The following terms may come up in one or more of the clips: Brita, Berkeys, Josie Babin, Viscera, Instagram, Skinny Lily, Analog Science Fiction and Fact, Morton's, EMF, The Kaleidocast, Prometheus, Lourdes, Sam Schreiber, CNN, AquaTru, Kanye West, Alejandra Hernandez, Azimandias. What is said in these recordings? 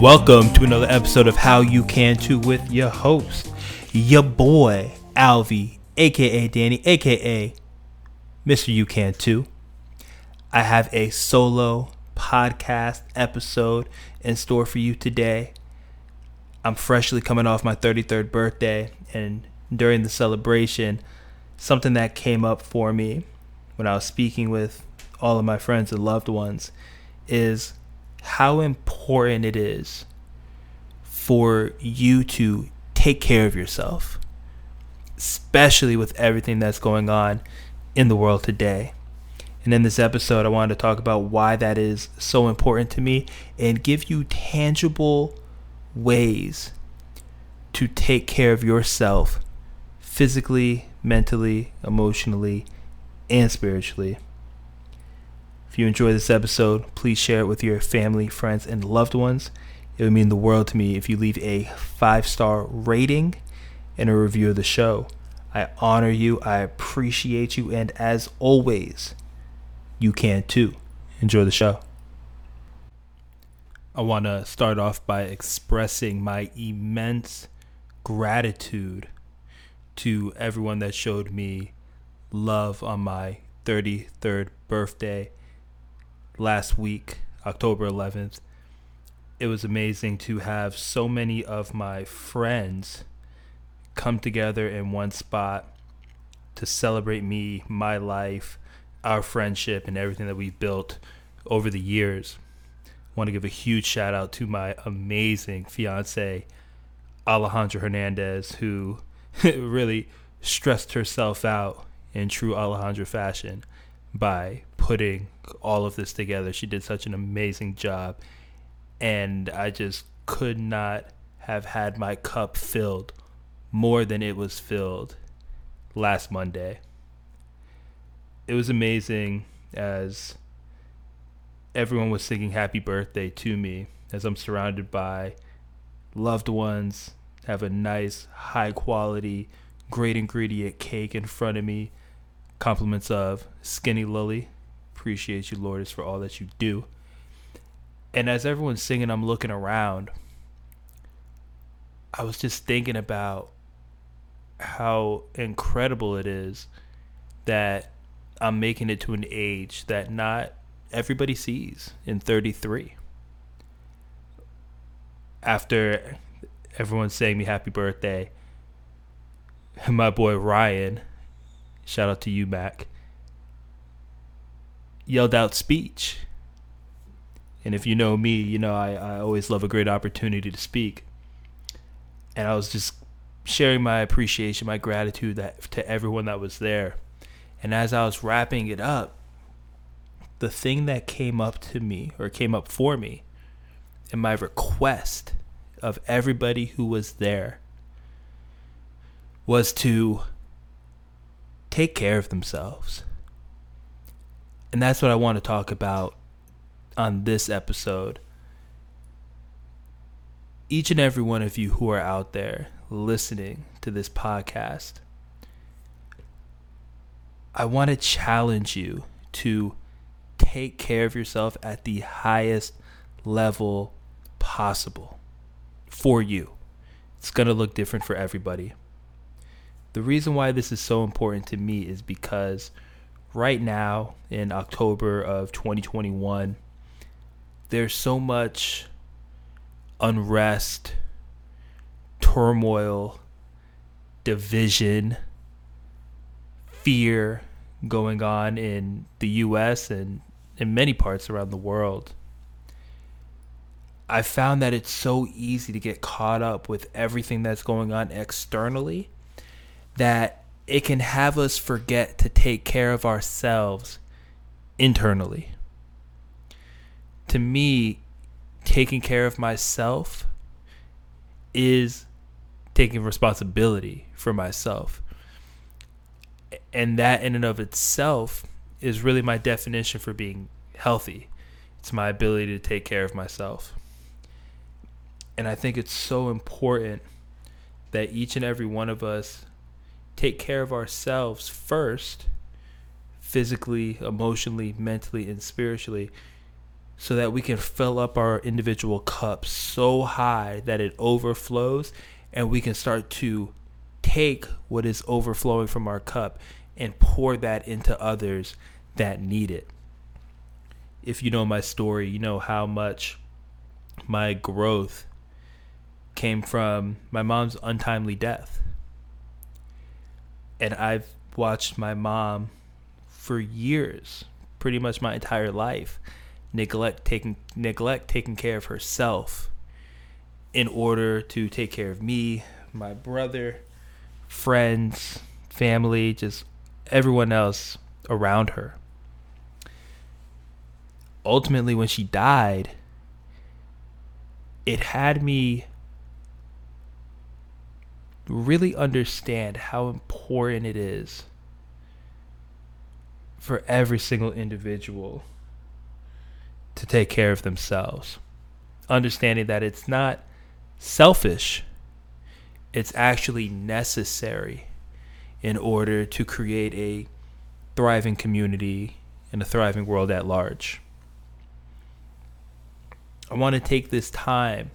Welcome to another episode of How You Can Too with your host, your boy, Alvy, aka Danny, aka Mr. You Can Too. I have a solo podcast episode in store for you today. I'm freshly coming off my 33rd birthday, and during the celebration, something that came up for me when I was speaking with all of my friends and loved ones is how important it is for you to take care of yourself, especially with everything that's going on in the world today. And in this episode, I wanted to talk about why that is so important to me and give you tangible ways to take care of yourself physically, mentally, emotionally, and spiritually. If you enjoy this episode, please share it with your family, friends, and loved ones. It would mean the world to me if you leave a 5-star rating and a review of the show. I honor you, I appreciate you, and as always, you can too. Enjoy the show. I want to start off by expressing my immense gratitude to everyone that showed me love on my 33rd birthday last week, October 11th. It was amazing to have so many of my friends come together in one spot to celebrate me, my life, our friendship, and everything that we've built over the years. I want to give a huge shout out to my amazing fiance, Alejandra Hernandez, who really stressed herself out in true Alejandra fashion by putting all of this together. She did such an amazing job, and I just could not have had my cup filled more than it was filled last Monday. It was amazing as everyone was singing happy birthday to me, as I'm surrounded by loved ones, have a nice, high quality, great ingredient cake in front of me. Compliments of Skinny Lily. Appreciate you, Lourdes, for all that you do. And as everyone's singing, I'm looking around. I was just thinking about how incredible it is that I'm making it to an age that not everybody sees in 33. After everyone saying me happy birthday, my boy Ryan, shout out to you, Mac, yelled out speech. And if you know me, you know I always love a great opportunity to speak. And I was just sharing my appreciation, my gratitude to everyone that was there. And as I was wrapping it up, the thing that came up for me in my request of everybody who was there was to take care of themselves. And that's what I want to talk about on this episode. Each and every one of you who are out there listening to this podcast, I want to challenge you to take care of yourself at the highest level possible for you. It's going to look different for everybody. The reason why this is so important to me is because right now, in October of 2021, there's so much unrest, turmoil, division, fear going on in the US and in many parts around the world. I found that it's so easy to get caught up with everything that's going on externally that it can have us forget to take care of ourselves internally. To me, taking care of myself is taking responsibility for myself. And that in and of itself is really my definition for being healthy. It's my ability to take care of myself. And I think it's so important that each and every one of us take care of ourselves first, physically, emotionally, mentally, and spiritually, so that we can fill up our individual cups so high that it overflows, and we can start to take what is overflowing from our cup and pour that into others that need it. If you know my story, you know how much my growth came from my mom's untimely death. And I've watched my mom for years, pretty much my entire life, neglect taking care of herself in order to take care of me, my brother, friends, family, just everyone else around her. Ultimately, when she died, it had me really understand how important it is for every single individual to take care of themselves. Understanding that it's not selfish, it's actually necessary in order to create a thriving community and a thriving world at large. I want to take this time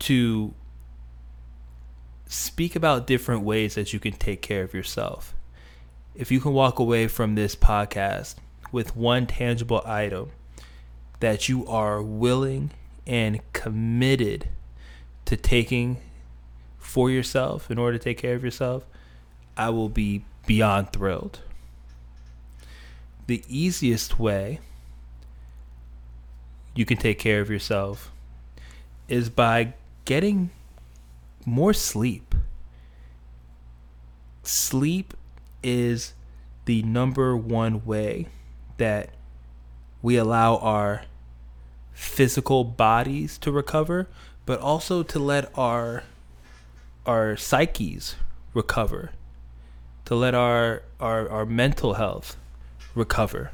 to speak about different ways that you can take care of yourself. If you can walk away from this podcast with one tangible item that you are willing and committed to taking for yourself in order to take care of yourself, I will be beyond thrilled. The easiest way you can take care of yourself is by getting more sleep. Sleep is the number one way that we allow our physical bodies to recover, but also to let our psyches recover, to let our mental health recover.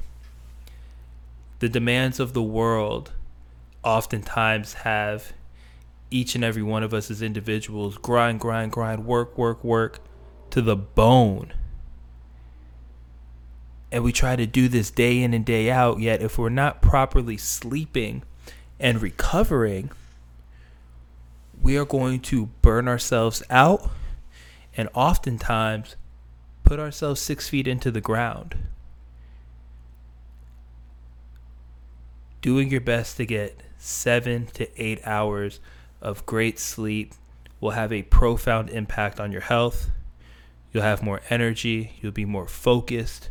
The demands of the world oftentimes have each and every one of us as individuals grind, work to the bone. And we try to do this day in and day out, yet if we're not properly sleeping and recovering, we are going to burn ourselves out and oftentimes put ourselves 6 feet into the ground. Doing your best to get 7 to 8 hours of great sleep will have a profound impact on your health. You'll have more energy. You'll be more focused.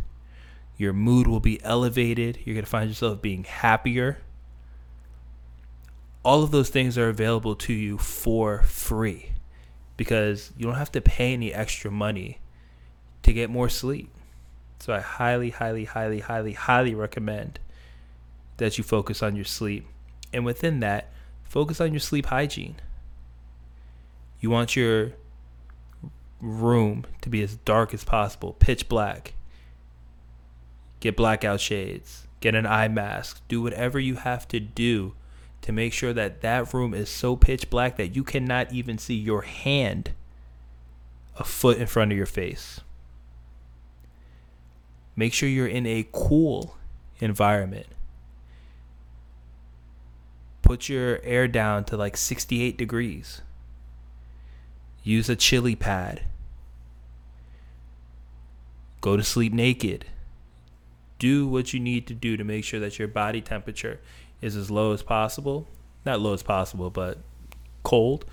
Your mood will be elevated. You're going to find yourself being happier. All of those things are available to you for free because you don't have to pay any extra money to get more sleep. So I highly recommend that you focus on your sleep. And within that, focus on your sleep hygiene. You want your room to be as dark as possible, pitch black. Get blackout shades, get an eye mask, do whatever you have to do to make sure that that room is so pitch black that you cannot even see your hand a foot in front of your face. Make sure you're in a cool environment. Put your air down to like 68 degrees. Use a chili pad. Go to sleep naked. Do what you need to do to make sure that your body temperature is as low as possible. Not low as possible, but cold.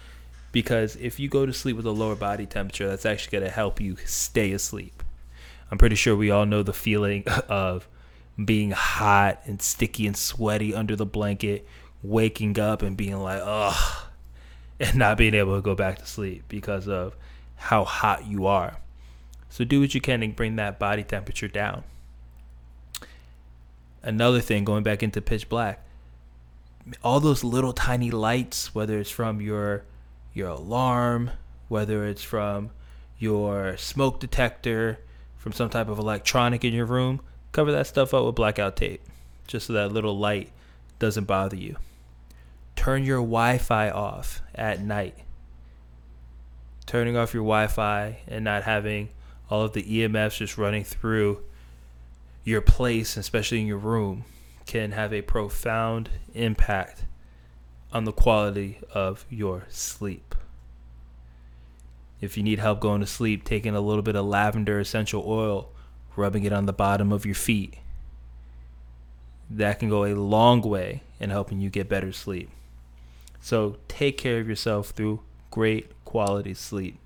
Because if you go to sleep with a lower body temperature, that's actually going to help you stay asleep. I'm pretty sure we all know the feeling of being hot and sticky and sweaty under the blanket, waking up and being like, ugh, and not being able to go back to sleep because of how hot you are. So do what you can and bring that body temperature down. Another thing, going back into pitch black, all those little tiny lights, whether it's from your alarm, whether it's from your smoke detector, from some type of electronic in your room, cover that stuff up with blackout tape just so that little light doesn't bother you. Turn your Wi-Fi off at night. Turning off your Wi-Fi and not having all of the EMFs just running through your place, especially in your room, can have a profound impact on the quality of your sleep. If you need help going to sleep, taking a little bit of lavender essential oil, rubbing it on the bottom of your feet, that can go a long way in helping you get better sleep. So take care of yourself through great quality sleep.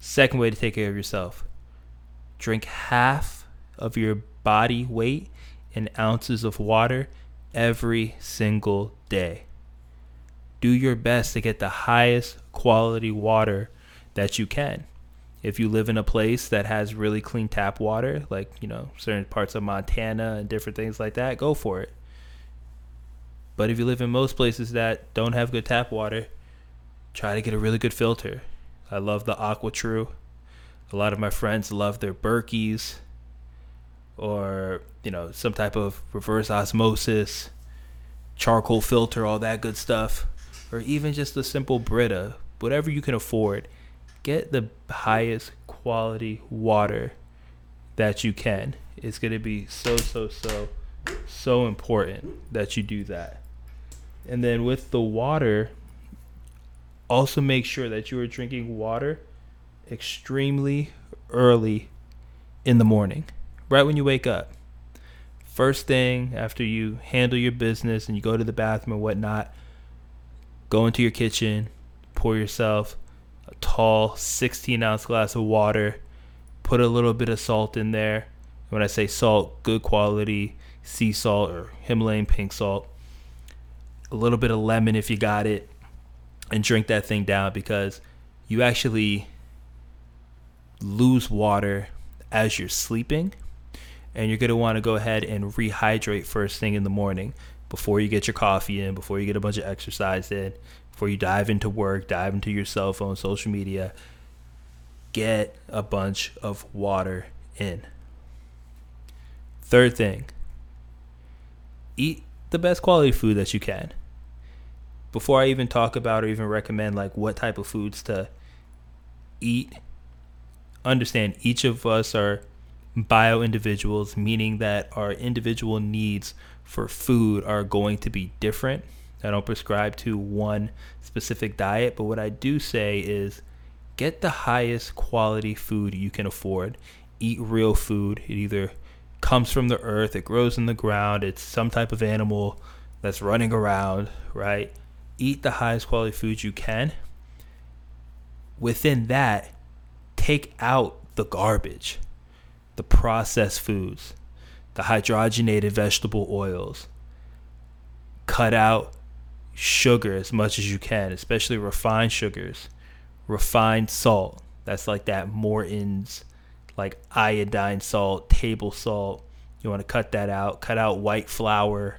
Second way to take care of yourself, drink half of your body weight in ounces of water every single day. Do your best to get the highest quality water that you can. If you live in a place that has really clean tap water, like, you know, certain parts of Montana and different things like that, go for it. But if you live in most places that don't have good tap water, try to get a really good filter. I love the AquaTru. A lot of my friends love their Berkeys or, you know, some type of reverse osmosis, charcoal filter, all that good stuff. Or even just a simple Brita, whatever you can afford. Get the highest quality water that you can. It's going to be so important that you do that. And then with the water, also make sure that you are drinking water extremely early in the morning, right when you wake up. First thing after you handle your business and you go to the bathroom and whatnot, go into your kitchen, pour yourself a tall 16-ounce glass of water, put a little bit of salt in there. When I say salt, good quality sea salt or Himalayan pink salt, a little bit of lemon if you got it, and drink that thing down, because you actually lose water as you're sleeping, and you're going to want to go ahead and rehydrate first thing in the morning before you get your coffee in, before you get a bunch of exercise in, before you dive into work, dive into your cell phone, social media. Get a bunch of water in. Third thing, eat the best quality food that you can. Before I even talk about or even recommend like what type of foods to eat, understand each of us are bio individuals, meaning that our individual needs for food are going to be different. I don't prescribe to one specific diet, but what I do say is get the highest quality food you can afford. Eat real food. It either comes from the earth, it grows in the ground, it's some type of animal that's running around, right? Eat the highest quality food you can. Within that, take out the garbage, the processed foods, the hydrogenated vegetable oils. Cut out sugar as much as you can, especially refined sugars, refined salt. That's like that Morton's, like iodine salt, table salt. You want to cut that out. Cut out white flour.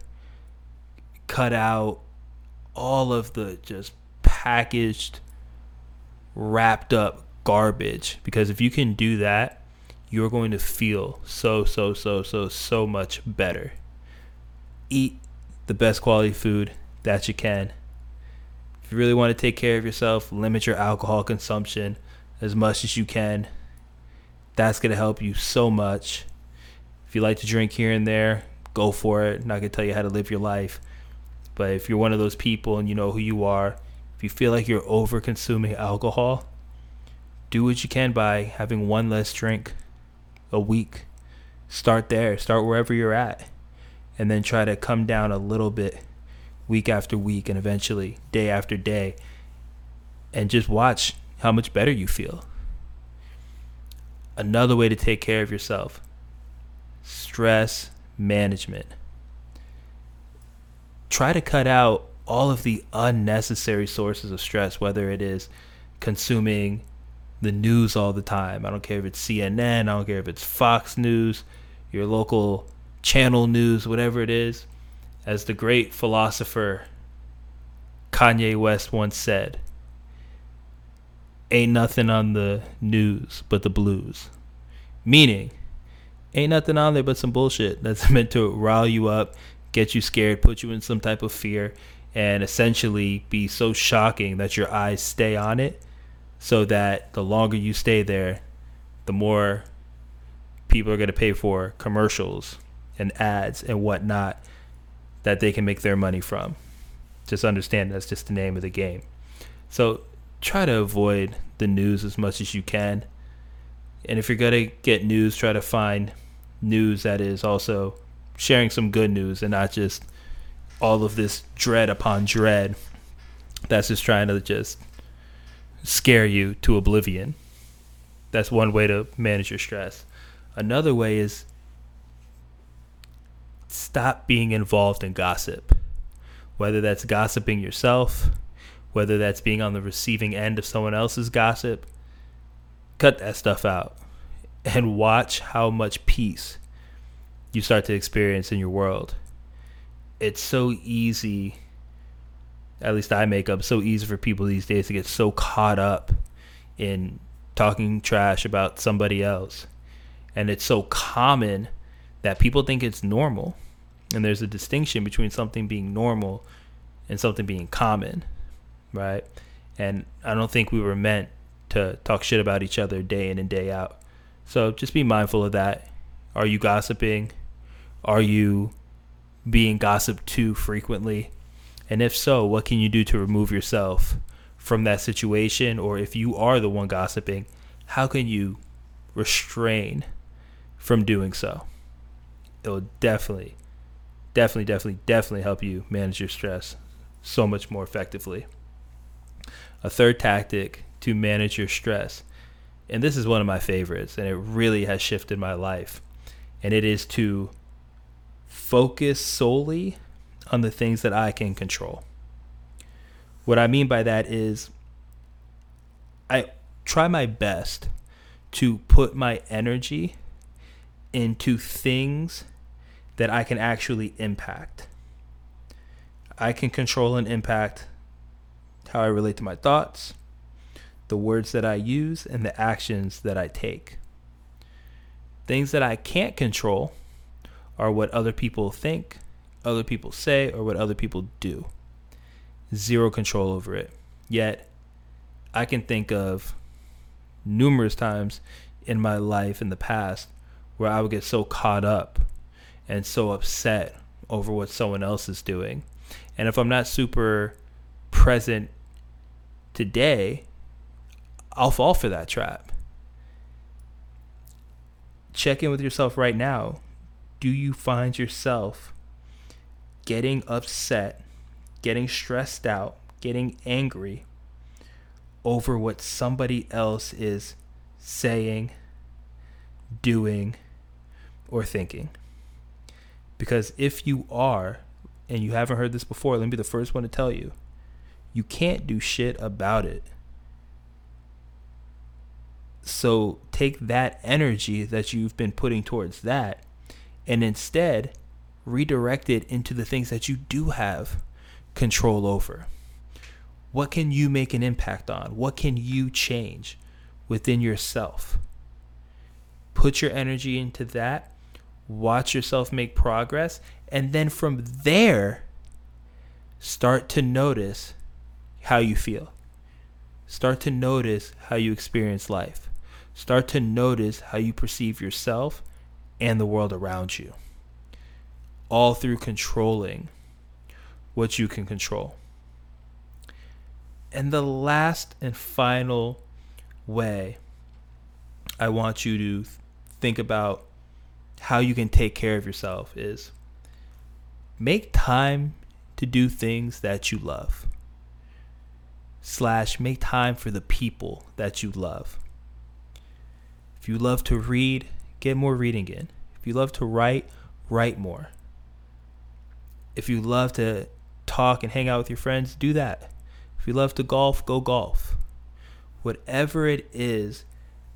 Cut out all of the just packaged, wrapped up garbage, because if you can do that, you're going to feel so much better. Eat the best quality food that you can. If you really want to take care of yourself, limit your alcohol consumption as much as you can. That's going to help you so much. If you like to drink here and there, go for it. I'm not going to tell you how to live your life. But if you're one of those people and you know who you are, if you feel like you're over consuming alcohol, do what you can by having one less drink a week. Start there. Start wherever you're at. And then try to come down a little bit week after week and eventually day after day. And just watch how much better you feel. Another way to take care of yourself, stress management. Try to cut out all of the unnecessary sources of stress, whether it is consuming the news all the time. I don't care if it's CNN, I don't care if it's Fox News, your local channel news, whatever it is. As the great philosopher Kanye West once said, ain't nothing on the news but the blues. Meaning, ain't nothing on there but some bullshit that's meant to rile you up, get you scared, put you in some type of fear, and essentially be so shocking that your eyes stay on it, so that the longer you stay there, the more people are going to pay for commercials and ads and whatnot that they can make their money from. Just understand that's just the name of the game. So try to avoid the news as much as you can. And if you're going to get news, try to find news that is also sharing some good news and not just all of this dread upon dread that's just trying to just scare you to oblivion. That's one way to manage your stress. Another way is stop being involved in gossip, whether that's gossiping yourself, whether that's being on the receiving end of someone else's gossip. Cut that stuff out and watch how much peace you start to experience in your world. It's so easy, at least I make up, so easy for people these days to get so caught up in talking trash about somebody else. And it's so common that people think it's normal. And there's a distinction between something being normal and something being common, right? And I don't think we were meant to talk shit about each other day in and day out. So just be mindful of that. Are you gossiping? Are you being gossiped to frequently? And if so, what can you do to remove yourself from that situation? Or if you are the one gossiping, how can you restrain from doing so? It will definitely help you manage your stress so much more effectively. A third tactic to manage your stress, and this is one of my favorites, and it really has shifted my life, and it is to focus solely on the things that I can control. What I mean by that is I try my best to put my energy into things that I can actually impact. I can control and impact how I relate to my thoughts, the words that I use, and the actions that I take. Things that I can't control are what other people think, other people say, or what other people do. Zero control over it. Yet, I can think of numerous times in my life in the past where I would get so caught up and so upset over what someone else is doing. And if I'm not super present today, I'll fall for that trap. Check in with yourself right now. Do you find yourself getting upset, getting stressed out, getting angry over what somebody else is saying, doing, or thinking? Because if you are, and you haven't heard this before, let me be the first one to tell you, you can't do shit about it. So take that energy that you've been putting towards that and instead redirect it into the things that you do have control over. What can you make an impact on? What can you change within yourself? Put your energy into that. Watch yourself make progress. And then from there, start to notice how you feel. Start to notice how you experience life. Start to notice how you perceive yourself and the world around you. All through controlling what you can control. And the last and final way I want you to think about how you can take care of yourself is make time to do things that you love. / make time for the people that you love. If you love to read, get more reading in. If you love to write more. If you love to talk and hang out with your friends, do that. If you love to golf, go golf. Whatever it is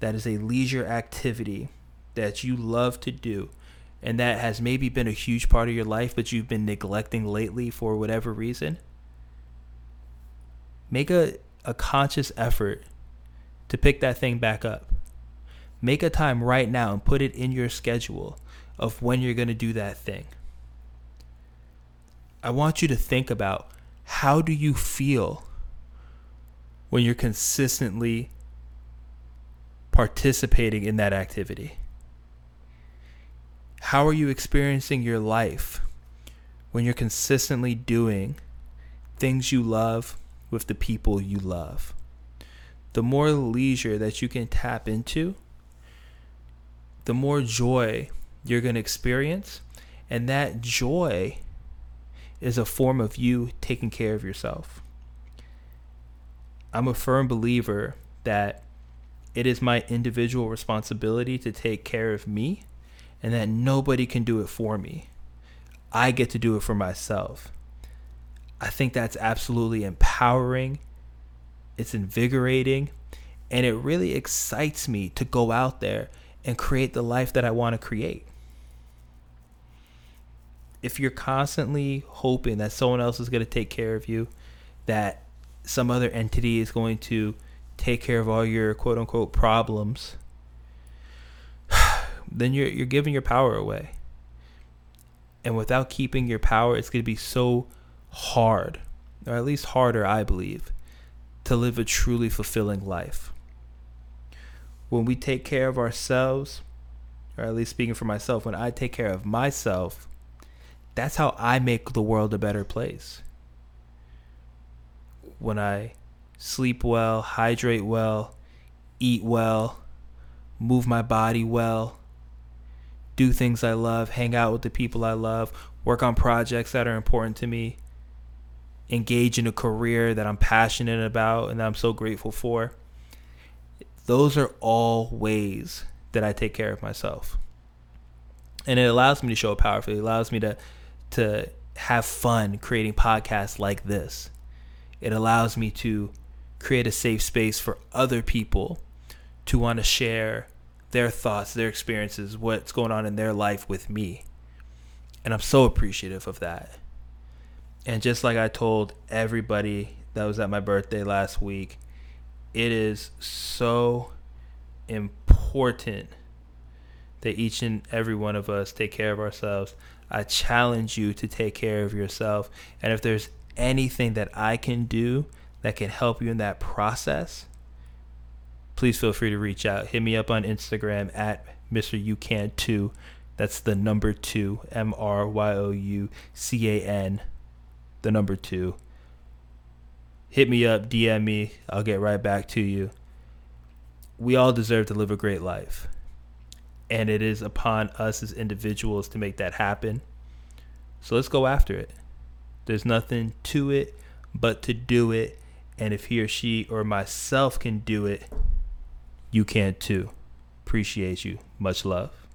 that is a leisure activity that you love to do and that has maybe been a huge part of your life but you've been neglecting lately for whatever reason, make a conscious effort to pick that thing back up. Make a time right now and put it in your schedule of when you're going to do that thing. I want you to think about, how do you feel when you're consistently participating in that activity? How are you experiencing your life when you're consistently doing things you love with the people you love. The more leisure that you can tap into, the more joy you're going to experience. And that joy is a form of you taking care of yourself. I'm a firm believer that it is my individual responsibility to take care of me, and that nobody can do it for me. I get to do it for myself. I think that's absolutely empowering. It's invigorating, and it really excites me to go out there and create the life that I want to create. If you're constantly hoping that someone else is going to take care of you, that some other entity is going to take care of all your quote unquote problems, then you're giving your power away. And without keeping your power, it's going to be so hard, or at least harder, I believe, to live a truly fulfilling life. When we take care of ourselves, or at least speaking for myself, when I take care of myself, that's how I make the world a better place. When I sleep well, hydrate well, eat well, move my body well, do things I love, hang out with the people I love, work on projects that are important to me, engage in a career that I'm passionate about and that I'm so grateful for. Those are all ways that I take care of myself. And it allows me to show up powerfully. It allows me to have fun creating podcasts like this. It allows me to create a safe space for other people to want to share their thoughts, their experiences, what's going on in their life with me. And I'm so appreciative of that. And just like I told everybody that was at my birthday last week, it is so important that each and every one of us take care of ourselves. I challenge you to take care of yourself. And if there's anything that I can do that can help you in that process, please feel free to reach out. Hit me up on Instagram at MrYouCan2. That's the number 2, MrYouCan, the number 2. Hit me up, DM me. I'll get right back to you. We all deserve to live a great life. And it is upon us as individuals to make that happen. So let's go after it. There's nothing to it but to do it. And if he or she or myself can do it, you can too. Appreciate you. Much love.